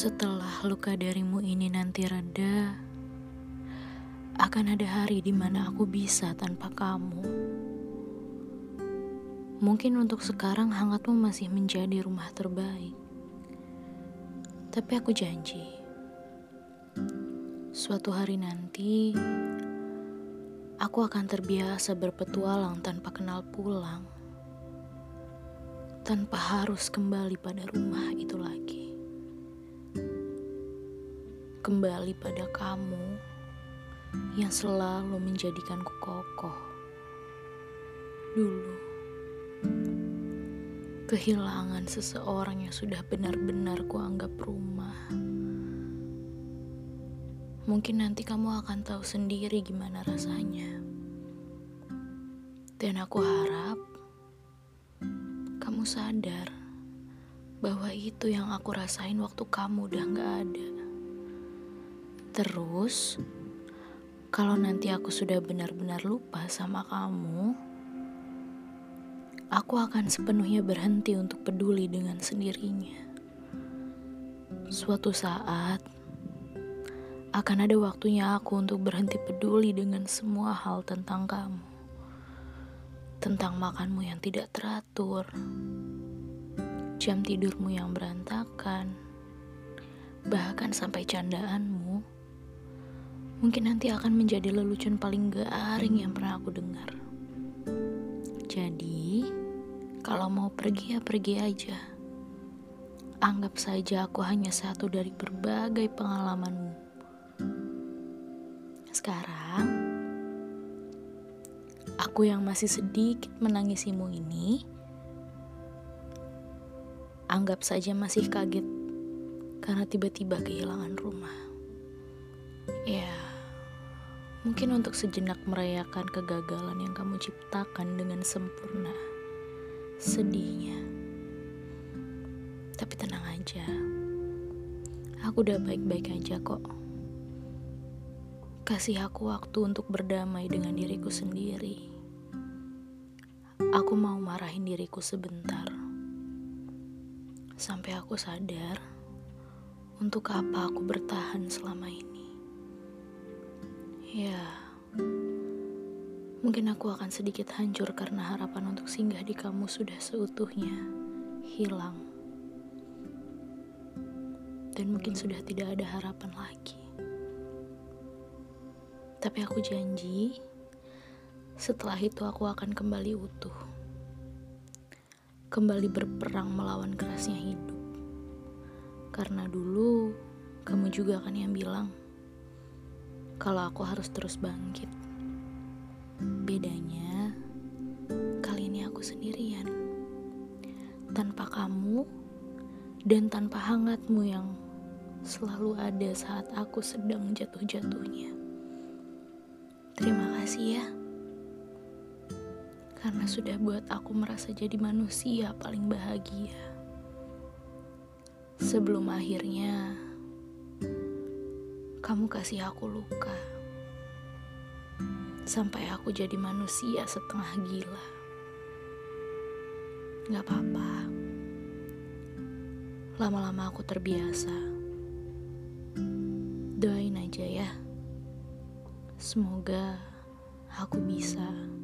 Setelah luka darimu ini nanti reda, akan ada hari di mana aku bisa tanpa kamu. Mungkin untuk sekarang hangatmu masih menjadi rumah terbaik. Tapi aku janji, suatu hari nanti, aku akan terbiasa berpetualang tanpa kenal pulang, tanpa harus kembali pada rumah itu lagi. Kembali pada kamu yang selalu menjadikanku kokoh. Dulu, kehilangan seseorang yang sudah benar-benar kuanggap rumah. Mungkin nanti kamu akan tahu sendiri gimana rasanya. Dan aku harap kamu sadar bahwa itu yang aku rasain waktu kamu udah gak ada. Terus, kalau nanti aku sudah benar-benar lupa sama kamu, aku akan sepenuhnya berhenti untuk peduli dengan sendirinya. Suatu saat, akan ada waktunya aku untuk berhenti peduli dengan semua hal tentang kamu. Tentang makanmu yang tidak teratur, jam tidurmu yang berantakan, bahkan sampai candaanmu. Mungkin nanti akan menjadi lelucon paling garing yang pernah aku dengar. Jadi, kalau mau pergi ya pergi aja. Anggap saja aku hanya satu dari berbagai pengalamanmu. Sekarang, aku yang masih sedikit menangisimu ini, anggap saja masih kaget karena tiba-tiba kehilangan rumah. Ya, mungkin untuk sejenak merayakan kegagalan yang kamu ciptakan dengan sempurna. Sedihnya. Tapi tenang aja. Aku udah baik-baik aja kok. Kasih aku waktu untuk berdamai dengan diriku sendiri. Aku mau marahin diriku sebentar. Sampai aku sadar, untuk apa aku bertahan selama ini. Ya, mungkin aku akan sedikit hancur karena harapan untuk singgah di kamu sudah seutuhnya hilang. Dan mungkin sudah tidak ada harapan lagi. Tapi aku janji, setelah itu aku akan kembali utuh. Kembali berperang melawan kerasnya hidup. Karena dulu, kamu juga kan yang bilang, kalau aku harus terus bangkit. Bedanya, kali ini aku sendirian. Tanpa kamu, dan tanpa hangatmu yang selalu ada saat aku sedang jatuh-jatuhnya. Terima kasih ya. Karena sudah buat aku merasa jadi manusia paling bahagia. Sebelum akhirnya, kamu kasih aku luka, sampai aku jadi manusia setengah gila. Gak apa-apa, lama-lama aku terbiasa. Doain aja ya, semoga aku bisa